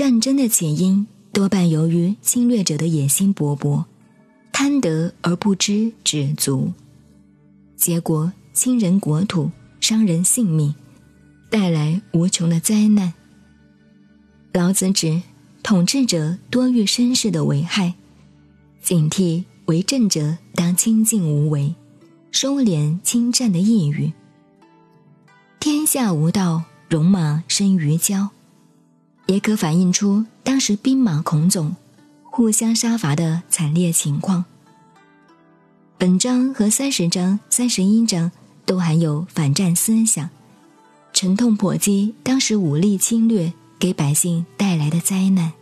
战争的起因多半由于侵略者的野心勃勃，贪得而不知止足，结果侵人国土，伤人性命，带来无穷的灾难。老子指统治者多欲身世的危害，警惕为政者当清静无为，收敛侵占的意欲。天下无道，戎马生于郊，也可反映出当时兵马孔冢互相杀伐的惨烈情况。本章和30章、31章都含有反战思想，沉痛抨击当时武力侵略给百姓带来的灾难。